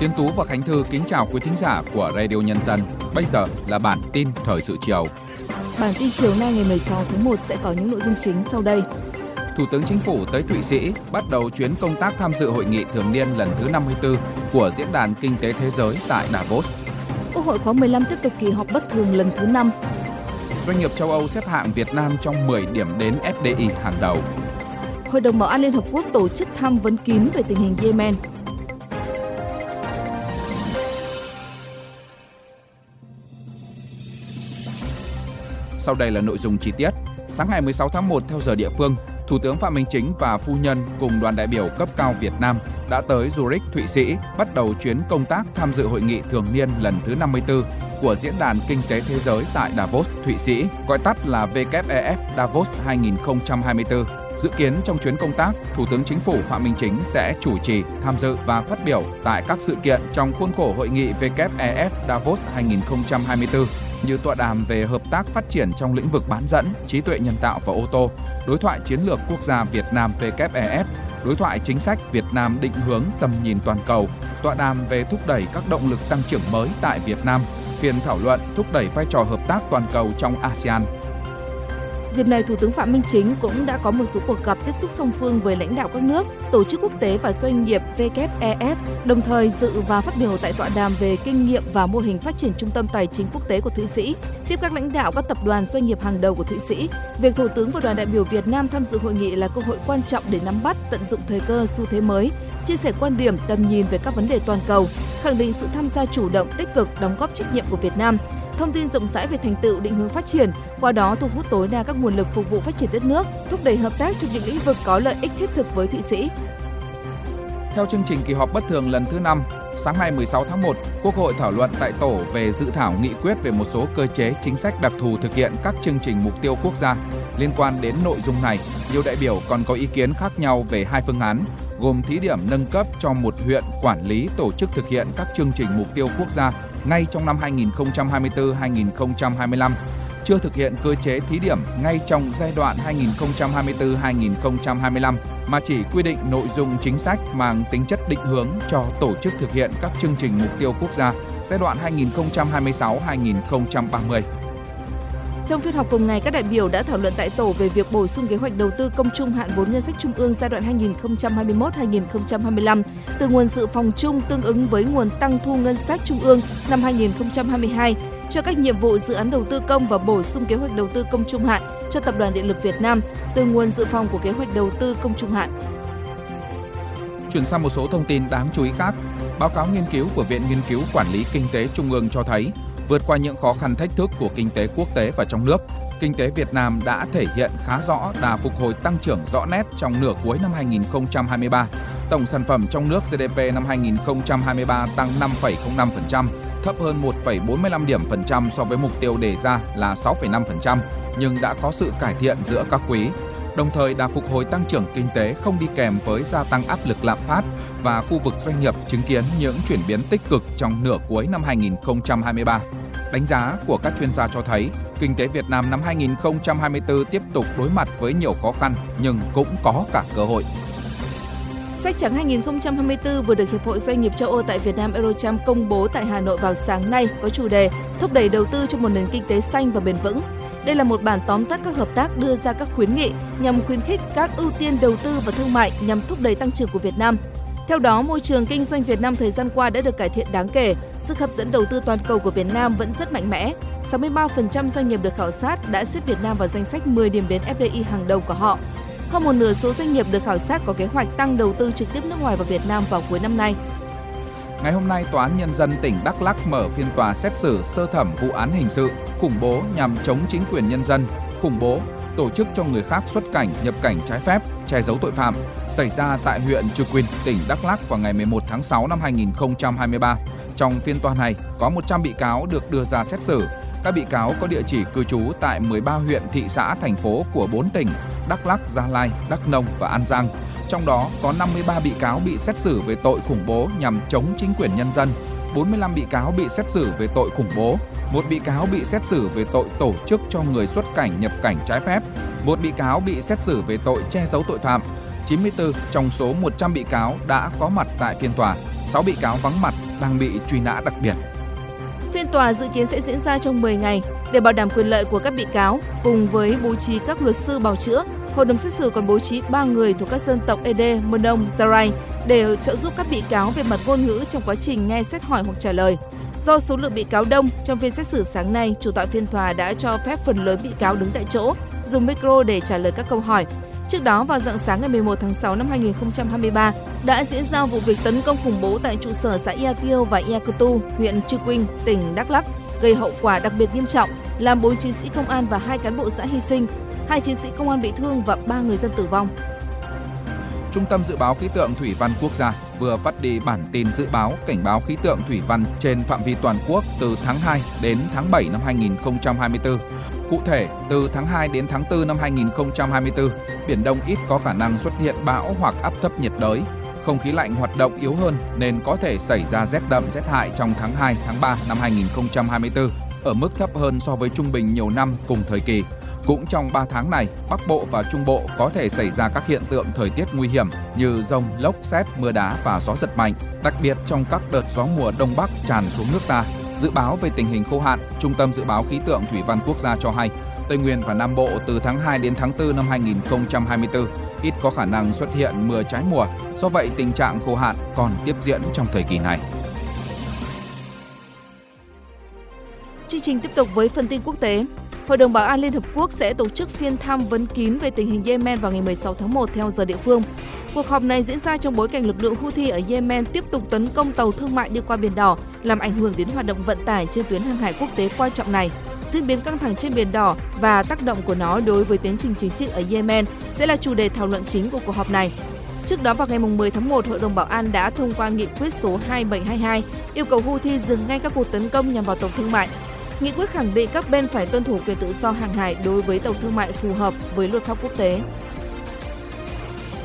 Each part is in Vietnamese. Tiến Tú và Khánh Thư kính chào quý thính giả của Radio Nhân dân. Bây giờ là bản tin thời sự chiều. Bản tin chiều nay ngày 16 tháng 1 sẽ có những nội dung chính sau đây. Thủ tướng Chính phủ tới Thụy Sĩ bắt đầu chuyến công tác tham dự hội nghị thường niên lần thứ 54 của Diễn đàn Kinh tế Thế giới tại Davos. Quốc hội khóa 15 tiếp tục kỳ họp bất thường lần thứ 5. Doanh nghiệp châu Âu xếp hạng Việt Nam trong 10 điểm đến FDI hàng đầu. Hội đồng Bảo an Liên hợp quốc tổ chức tham vấn kín về tình hình Yemen. Sau đây là nội dung chi tiết. Sáng ngày 16 tháng 1 theo giờ địa phương, Thủ tướng Phạm Minh Chính và phu nhân cùng đoàn đại biểu cấp cao Việt Nam đã tới Zurich, Thụy Sĩ, bắt đầu chuyến công tác tham dự hội nghị thường niên lần thứ 54 của Diễn đàn Kinh tế Thế giới tại Davos, Thụy Sĩ, gọi tắt là WEF Davos 2024. Dự kiến trong chuyến công tác, Thủ tướng Chính phủ Phạm Minh Chính sẽ chủ trì, tham dự và phát biểu tại các sự kiện trong khuôn khổ hội nghị WEF Davos 2024 như tọa đàm về hợp tác phát triển trong lĩnh vực bán dẫn, trí tuệ nhân tạo và ô tô, đối thoại chiến lược quốc gia Việt Nam WEF, đối thoại chính sách Việt Nam định hướng tầm nhìn toàn cầu, tọa đàm về thúc đẩy các động lực tăng trưởng mới tại Việt Nam, phiên thảo luận thúc đẩy vai trò hợp tác toàn cầu trong ASEAN. Dịp này, Thủ tướng Phạm Minh Chính cũng đã có một số cuộc gặp tiếp xúc song phương với lãnh đạo các nước, tổ chức quốc tế và doanh nghiệp WEF, đồng thời dự và phát biểu tại tọa đàm về kinh nghiệm và mô hình phát triển trung tâm tài chính quốc tế của Thụy Sĩ, tiếp các lãnh đạo các tập đoàn doanh nghiệp hàng đầu của Thụy Sĩ. Việc Thủ tướng và đoàn đại biểu Việt Nam tham dự hội nghị là cơ hội quan trọng để nắm bắt, tận dụng thời cơ xu thế mới, chia sẻ quan điểm, tầm nhìn về các vấn đề toàn cầu, khẳng định sự tham gia chủ động, tích cực, đóng góp trách nhiệm của Việt Nam, thông tin rộng rãi về thành tựu định hướng phát triển, qua đó thu hút tối đa các nguồn lực phục vụ phát triển đất nước, thúc đẩy hợp tác trong những lĩnh vực có lợi ích thiết thực với Thụy Sĩ. Theo chương trình kỳ họp bất thường lần thứ 5, sáng ngày 16 tháng 1, Quốc hội thảo luận tại tổ về dự thảo nghị quyết về một số cơ chế chính sách đặc thù thực hiện các chương trình mục tiêu quốc gia. Liên quan đến nội dung này, nhiều đại biểu còn có ý kiến khác nhau về hai phương án, gồm thí điểm nâng cấp cho một huyện quản lý tổ chức thực hiện các chương trình mục tiêu quốc gia ngay trong năm 2024-2025, chưa thực hiện cơ chế thí điểm ngay trong giai đoạn 2024-2025 mà chỉ quy định nội dung chính sách mang tính chất định hướng cho tổ chức thực hiện các chương trình mục tiêu quốc gia giai đoạn 2026-2030. Trong phiên họp cùng ngày, các đại biểu đã thảo luận tại tổ về việc bổ sung kế hoạch đầu tư công trung hạn vốn ngân sách trung ương giai đoạn 2021-2025 từ nguồn dự phòng chung tương ứng với nguồn tăng thu ngân sách trung ương năm 2022 cho các nhiệm vụ dự án đầu tư công và bổ sung kế hoạch đầu tư công trung hạn cho Tập đoàn Điện lực Việt Nam từ nguồn dự phòng của kế hoạch đầu tư công trung hạn. Chuyển sang một số thông tin đáng chú ý khác. Báo cáo nghiên cứu của Viện Nghiên cứu Quản lý Kinh tế Trung ương cho thấy, vượt qua những khó khăn thách thức của kinh tế quốc tế và trong nước, kinh tế Việt Nam đã thể hiện khá rõ đà phục hồi tăng trưởng rõ nét trong nửa cuối năm 2023. Tổng sản phẩm trong nước GDP năm 2023 tăng 5,05%, thấp hơn 1,45 điểm phần trăm so với mục tiêu đề ra là 6,5%, nhưng đã có sự cải thiện giữa các quý. Đồng thời, đà phục hồi tăng trưởng kinh tế không đi kèm với gia tăng áp lực lạm phát và khu vực doanh nghiệp chứng kiến những chuyển biến tích cực trong nửa cuối năm 2023. Đánh giá của các chuyên gia cho thấy, kinh tế Việt Nam năm 2024 tiếp tục đối mặt với nhiều khó khăn nhưng cũng có cả cơ hội. Sách trắng 2024 vừa được Hiệp hội Doanh nghiệp châu Âu tại Việt Nam Eurocham công bố tại Hà Nội vào sáng nay có chủ đề thúc đẩy đầu tư cho một nền kinh tế xanh và bền vững. Đây là một bản tóm tắt các hợp tác đưa ra các khuyến nghị nhằm khuyến khích các ưu tiên đầu tư và thương mại nhằm thúc đẩy tăng trưởng của Việt Nam. Theo đó, môi trường kinh doanh Việt Nam thời gian qua đã được cải thiện đáng kể, sức hấp dẫn đầu tư toàn cầu của Việt Nam vẫn rất mạnh mẽ. 63% doanh nghiệp được khảo sát đã xếp Việt Nam vào danh sách 10 điểm đến FDI hàng đầu của họ. Hơn một nửa số doanh nghiệp được khảo sát có kế hoạch tăng đầu tư trực tiếp nước ngoài vào Việt Nam vào cuối năm nay. Ngày hôm nay, Tòa án Nhân dân tỉnh Đắk Lắk mở phiên tòa xét xử sơ thẩm vụ án hình sự khủng bố nhằm chống chính quyền nhân dân, khủng bố, tổ chức cho người khác xuất cảnh, nhập cảnh trái phép, che giấu tội phạm, xảy ra tại huyện Trư Quynh, tỉnh Đắk Lắk vào ngày 11 tháng 6 năm 2023. Trong phiên tòa này, có 100 bị cáo được đưa ra xét xử. Các bị cáo có địa chỉ cư trú tại 13 huyện, thị xã, thành phố của 4 tỉnh Đắk Lắk, Gia Lai, Đắk Nông và An Giang. Trong đó có 53 bị cáo bị xét xử về tội khủng bố nhằm chống chính quyền nhân dân, 45 bị cáo bị xét xử về tội khủng bố, 1 bị cáo bị xét xử về tội tổ chức cho người xuất cảnh, nhập cảnh trái phép, 1 bị cáo bị xét xử về tội che giấu tội phạm. 94 trong số 100 bị cáo đã có mặt tại phiên tòa. 6 bị cáo vắng mặt đang bị truy nã đặc biệt. Phiên tòa dự kiến sẽ diễn ra trong 10 ngày. Để bảo đảm quyền lợi của các bị cáo, cùng với bố trí các luật sư bào chữa, hội đồng xét xử còn bố trí 3 người thuộc các dân tộc Ede, Môn Đông, Jarai để trợ giúp các bị cáo về mặt ngôn ngữ trong quá trình nghe xét hỏi hoặc trả lời. Do số lượng bị cáo đông, trong phiên xét xử sáng nay, chủ tọa phiên tòa đã cho phép phần lớn bị cáo đứng tại chỗ, dùng micro để trả lời các câu hỏi. Trước đó, vào rạng sáng ngày 11 tháng 6 năm 2023, đã diễn ra vụ việc tấn công khủng bố tại trụ sở xã Ia Tiêu và Ia Cư Tu, huyện Trư Quynh, tỉnh Đắk Lắk, gây hậu quả đặc biệt nghiêm trọng, làm 4 chiến sĩ công an và 2 cán bộ xã hy sinh, 2 chiến sĩ công an bị thương và 3 người dân tử vong. Trung tâm Dự báo Khí tượng Thủy văn Quốc gia vừa phát đi bản tin dự báo cảnh báo khí tượng thủy văn trên phạm vi toàn quốc từ tháng 2 đến tháng 7 năm 2024. Cụ thể, từ tháng 2 đến tháng 4 năm 2024, Biển Đông ít có khả năng xuất hiện bão hoặc áp thấp nhiệt đới. Không khí lạnh hoạt động yếu hơn nên có thể xảy ra rét đậm rét hại trong tháng 2, tháng 3 năm 2024, ở mức thấp hơn so với trung bình nhiều năm cùng thời kỳ. Cũng trong 3 tháng này, Bắc Bộ và Trung Bộ có thể xảy ra các hiện tượng thời tiết nguy hiểm như dông, lốc, sét, mưa đá và gió giật mạnh, đặc biệt trong các đợt gió mùa Đông Bắc tràn xuống nước ta. Dự báo về tình hình khô hạn, Trung tâm Dự báo Khí tượng Thủy văn Quốc gia cho hay, Tây Nguyên và Nam Bộ từ tháng 2 đến tháng 4 năm 2024 ít có khả năng xuất hiện mưa trái mùa, do vậy tình trạng khô hạn còn tiếp diễn trong thời kỳ này. Chương trình tiếp tục với phần tin quốc tế. Hội đồng Bảo an Liên hợp quốc sẽ tổ chức phiên tham vấn kín về tình hình Yemen vào ngày 16 tháng 1 theo giờ địa phương. Cuộc họp này diễn ra trong bối cảnh lực lượng Houthi ở Yemen tiếp tục tấn công tàu thương mại đi qua Biển Đỏ, làm ảnh hưởng đến hoạt động vận tải trên tuyến hàng hải quốc tế quan trọng này. Diễn biến căng thẳng trên Biển Đỏ và tác động của nó đối với tiến trình chính trị ở Yemen sẽ là chủ đề thảo luận chính của cuộc họp này. Trước đó vào ngày 10 tháng 1, Hội đồng Bảo an đã thông qua nghị quyết số 2722 yêu cầu Houthi dừng ngay các cuộc tấn công nhằm vào tàu thương mại. Nghị quyết khẳng định các bên phải tuân thủ quyền tự do hàng hải đối với tàu thương mại phù hợp với luật pháp quốc tế.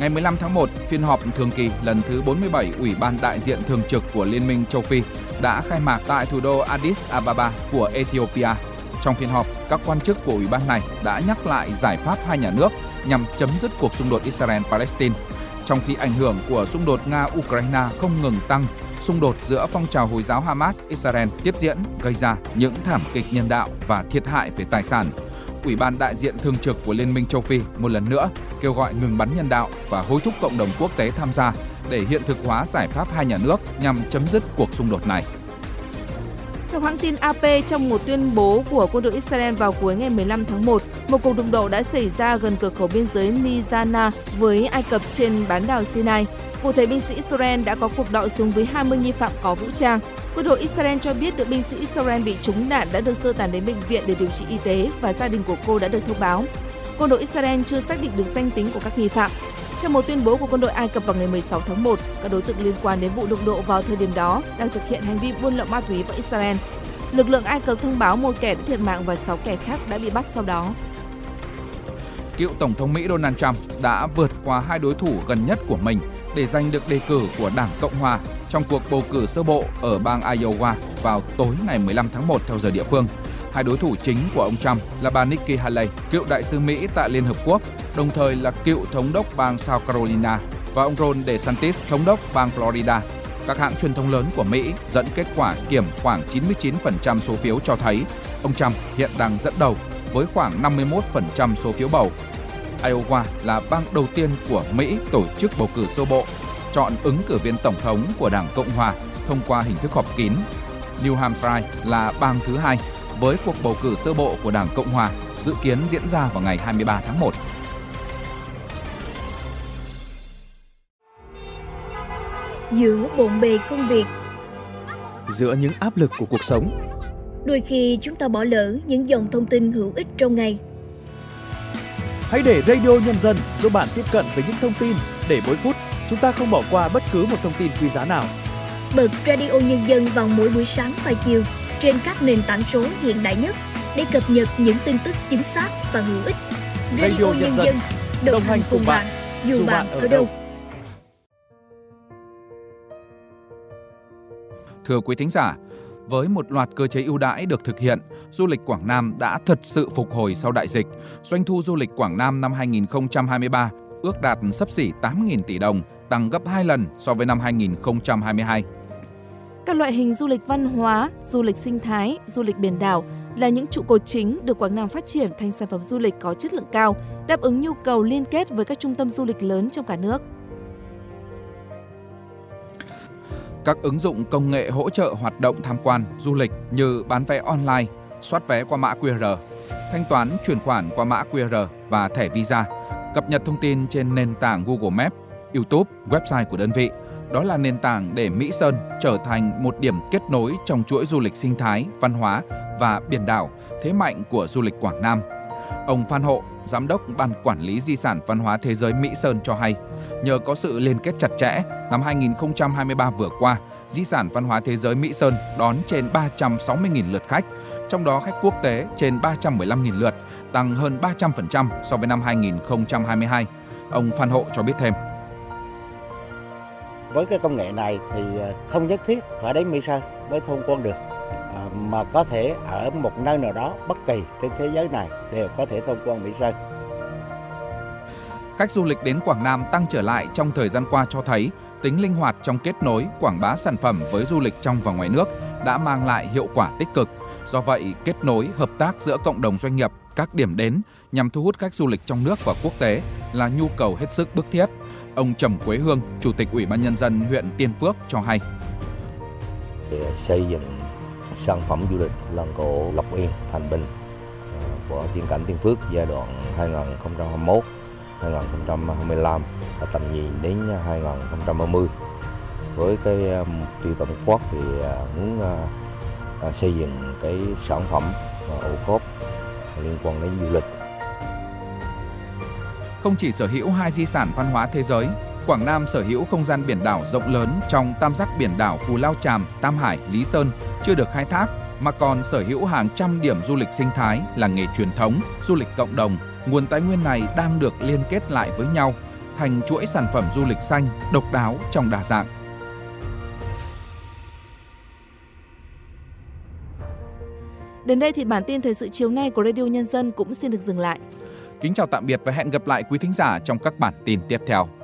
Ngày 15 tháng 1, phiên họp thường kỳ lần thứ 47 Ủy ban đại diện thường trực của Liên minh châu Phi đã khai mạc tại thủ đô Addis Ababa của Ethiopia. Trong phiên họp, các quan chức của Ủy ban này đã nhắc lại giải pháp hai nhà nước nhằm chấm dứt cuộc xung đột Israel-Palestine. Trong khi ảnh hưởng của xung đột Nga-Ukraine không ngừng tăng, xung đột giữa phong trào Hồi giáo Hamas-Israel tiếp diễn, gây ra những thảm kịch nhân đạo và thiệt hại về tài sản. Ủy ban đại diện thường trực của Liên minh châu Phi một lần nữa kêu gọi ngừng bắn nhân đạo và hối thúc cộng đồng quốc tế tham gia để hiện thực hóa giải pháp hai nhà nước nhằm chấm dứt cuộc xung đột này. Theo hãng tin AP, trong một tuyên bố của quân đội Israel vào cuối ngày 15 tháng 1, một cuộc đụng độ đã xảy ra gần cửa khẩu biên giới Nizana với Ai Cập trên bán đảo Sinai. Cụ thể, binh sĩ Israel đã có cuộc đọ súng với 20 nghi phạm có vũ trang. Quân đội Israel cho biết được binh sĩ Israel bị trúng đạn đã được sơ tán đến bệnh viện để điều trị y tế và gia đình của cô đã được thông báo. Quân đội Israel chưa xác định được danh tính của các nghi phạm. Theo một tuyên bố của quân đội Ai Cập vào ngày 16 tháng 1, các đối tượng liên quan đến vụ đụng độ vào thời điểm đó đang thực hiện hành vi buôn lậu ma túy vào Israel. Lực lượng Ai Cập thông báo một kẻ đã thiệt mạng và 6 kẻ khác đã bị bắt sau đó. Cựu Tổng thống Mỹ Donald Trump đã vượt qua 2 đối thủ gần nhất của mình để giành được đề cử của Đảng Cộng Hòa trong cuộc bầu cử sơ bộ ở bang Iowa vào tối ngày 15 tháng 1 theo giờ địa phương. 2 đối thủ chính của ông Trump là bà Nikki Haley, cựu đại sứ Mỹ tại Liên hợp quốc, đồng thời là cựu thống đốc bang South Carolina, và ông Ron DeSantis, thống đốc bang Florida. Các hãng truyền thông lớn của Mỹ dẫn kết quả kiểm khoảng 99% số phiếu cho thấy ông Trump hiện đang dẫn đầu với khoảng 51% số phiếu bầu. Iowa là bang đầu tiên của Mỹ tổ chức bầu cử sơ bộ, chọn ứng cử viên tổng thống của Đảng Cộng Hòa thông qua hình thức họp kín. New Hampshire là bang thứ 2 với cuộc bầu cử sơ bộ của Đảng Cộng Hòa dự kiến diễn ra vào ngày 23 tháng 1. Giữa bộn bề công việc, giữa những áp lực của cuộc sống, đôi khi chúng ta bỏ lỡ những dòng thông tin hữu ích trong ngày. Hãy để Radio Nhân dân giúp bạn tiếp cận với những thông tin để mỗi phút chúng ta không bỏ qua bất cứ một thông tin quý giá nào. Bật Radio Nhân dân vào mỗi buổi sáng và chiều trên các nền tảng số hiện đại nhất để cập nhật những tin tức chính xác và hữu ích. Radio Nhân dân đồng hành cùng bạn dù bạn ở đâu. Thưa quý thính giả, với một loạt cơ chế ưu đãi được thực hiện, du lịch Quảng Nam đã thật sự phục hồi sau đại dịch. Doanh thu du lịch Quảng Nam năm 2023 ước đạt xấp xỉ 8.000 tỷ đồng, tăng gấp 2 lần so với năm 2022. Các loại hình du lịch văn hóa, du lịch sinh thái, du lịch biển đảo là những trụ cột chính được Quảng Nam phát triển thành sản phẩm du lịch có chất lượng cao, đáp ứng nhu cầu liên kết với các trung tâm du lịch lớn trong cả nước. Các ứng dụng công nghệ hỗ trợ hoạt động tham quan, du lịch như bán vé online, soát vé qua mã QR, thanh toán chuyển khoản qua mã QR và thẻ Visa, cập nhật thông tin trên nền tảng Google Maps, YouTube, website của đơn vị. Đó là nền tảng để Mỹ Sơn trở thành một điểm kết nối trong chuỗi du lịch sinh thái, văn hóa và biển đảo, thế mạnh của du lịch Quảng Nam. Ông Phan Hộ, Giám đốc Ban Quản lý Di sản Văn hóa Thế giới Mỹ Sơn cho hay, nhờ có sự liên kết chặt chẽ, năm 2023 vừa qua, Di sản Văn hóa Thế giới Mỹ Sơn đón trên 360.000 lượt khách, trong đó khách quốc tế trên 315.000 lượt, tăng hơn 300% so với năm 2022. Ông Phan Hộ cho biết thêm. Với cái công nghệ này thì không nhất thiết phải đến Mỹ Sơn mới thông quan được, mà có thể ở một nơi nào đó bất kỳ trên thế giới này đều có thể thông quan Mỹ Sơn. Khách du lịch đến Quảng Nam tăng trở lại trong thời gian qua cho thấy tính linh hoạt trong kết nối, quảng bá sản phẩm với du lịch trong và ngoài nước đã mang lại hiệu quả tích cực. Do vậy, kết nối, hợp tác giữa cộng đồng doanh nghiệp, các điểm đến nhằm thu hút khách du lịch trong nước và quốc tế là nhu cầu hết sức bức thiết. Ông Trầm Quế Hương, Chủ tịch Ủy ban Nhân dân huyện Tiên Phước cho hay. Xây dựng sản phẩm du lịch làng cổ Lộc Yên, Thành Bình của Tiên Cảnh Tiên Phước giai đoạn 2021-2025 và tầm nhìn đến 2030. Với cái mục tiêu tổng quát thì muốn xây dựng cái sản phẩm ô cốp liên quan đến du lịch. Không chỉ sở hữu hai di sản văn hóa thế giới, Quảng Nam sở hữu không gian biển đảo rộng lớn trong tam giác biển đảo Cù Lao Chàm, Tam Hải, Lý Sơn chưa được khai thác, mà còn sở hữu hàng trăm điểm du lịch sinh thái, làng nghề truyền thống, du lịch cộng đồng. Nguồn tài nguyên này đang được liên kết lại với nhau, thành chuỗi sản phẩm du lịch xanh, độc đáo trong đa dạng. Đến đây thì bản tin thời sự chiều nay của Radio Nhân dân cũng xin được dừng lại. Kính chào tạm biệt và hẹn gặp lại quý thính giả trong các bản tin tiếp theo.